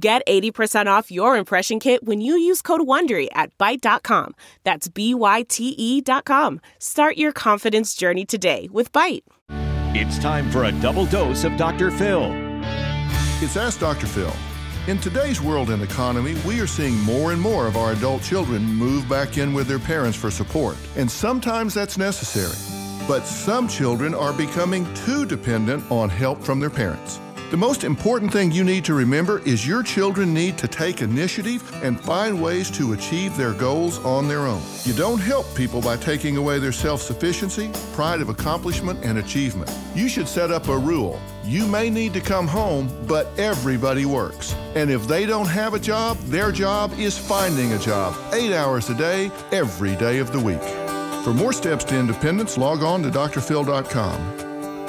Get 80% off your impression kit when you use code WONDERY at Byte.com. That's Byte.com. Start your confidence journey today with Byte. It's time for a double dose of Dr. Phil. It's Ask Dr. Phil. In today's world and economy, we are seeing more and more of our adult children move back in with their parents for support. And sometimes that's necessary. But some children are becoming too dependent on help from their parents. The most important thing you need to remember is your children need to take initiative and find ways to achieve their goals on their own. You don't help people by taking away their self-sufficiency, pride of accomplishment, and achievement. You should set up a rule. You may need to come home, but everybody works. And if they don't have a job, their job is finding a job, 8 hours a day, every day of the week. For more steps to independence, log on to DrPhil.com.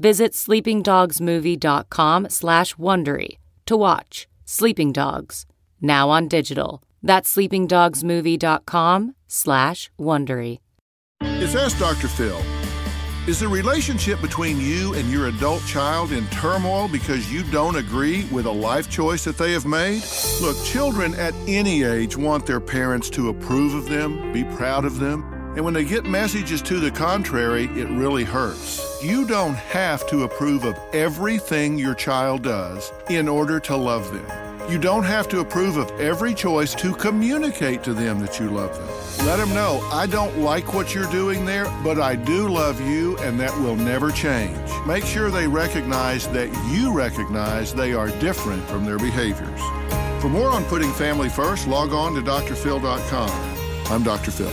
Visit SleepingDogsMovie.com/Wondery to watch Sleeping Dogs, now on digital. That's SleepingDogsMovie.com/Wondery. It's Ask Dr. Phil. Is the relationship between you and your adult child in turmoil because you don't agree with a life choice that they have made? Look, children at any age want their parents to approve of them, be proud of them. And when they get messages to the contrary, it really hurts. You don't have to approve of everything your child does in order to love them. You don't have to approve of every choice to communicate to them that you love them. Let them know, I don't like what you're doing there, but I do love you, and that will never change. Make sure they recognize that you recognize they are different from their behaviors. For more on putting family first, log on to DrPhil.com. I'm Dr. Phil.